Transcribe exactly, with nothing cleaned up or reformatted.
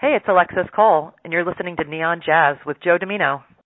Hey, it's Alexis Cole, and you're listening to Neon Jazz with Joe Dimino.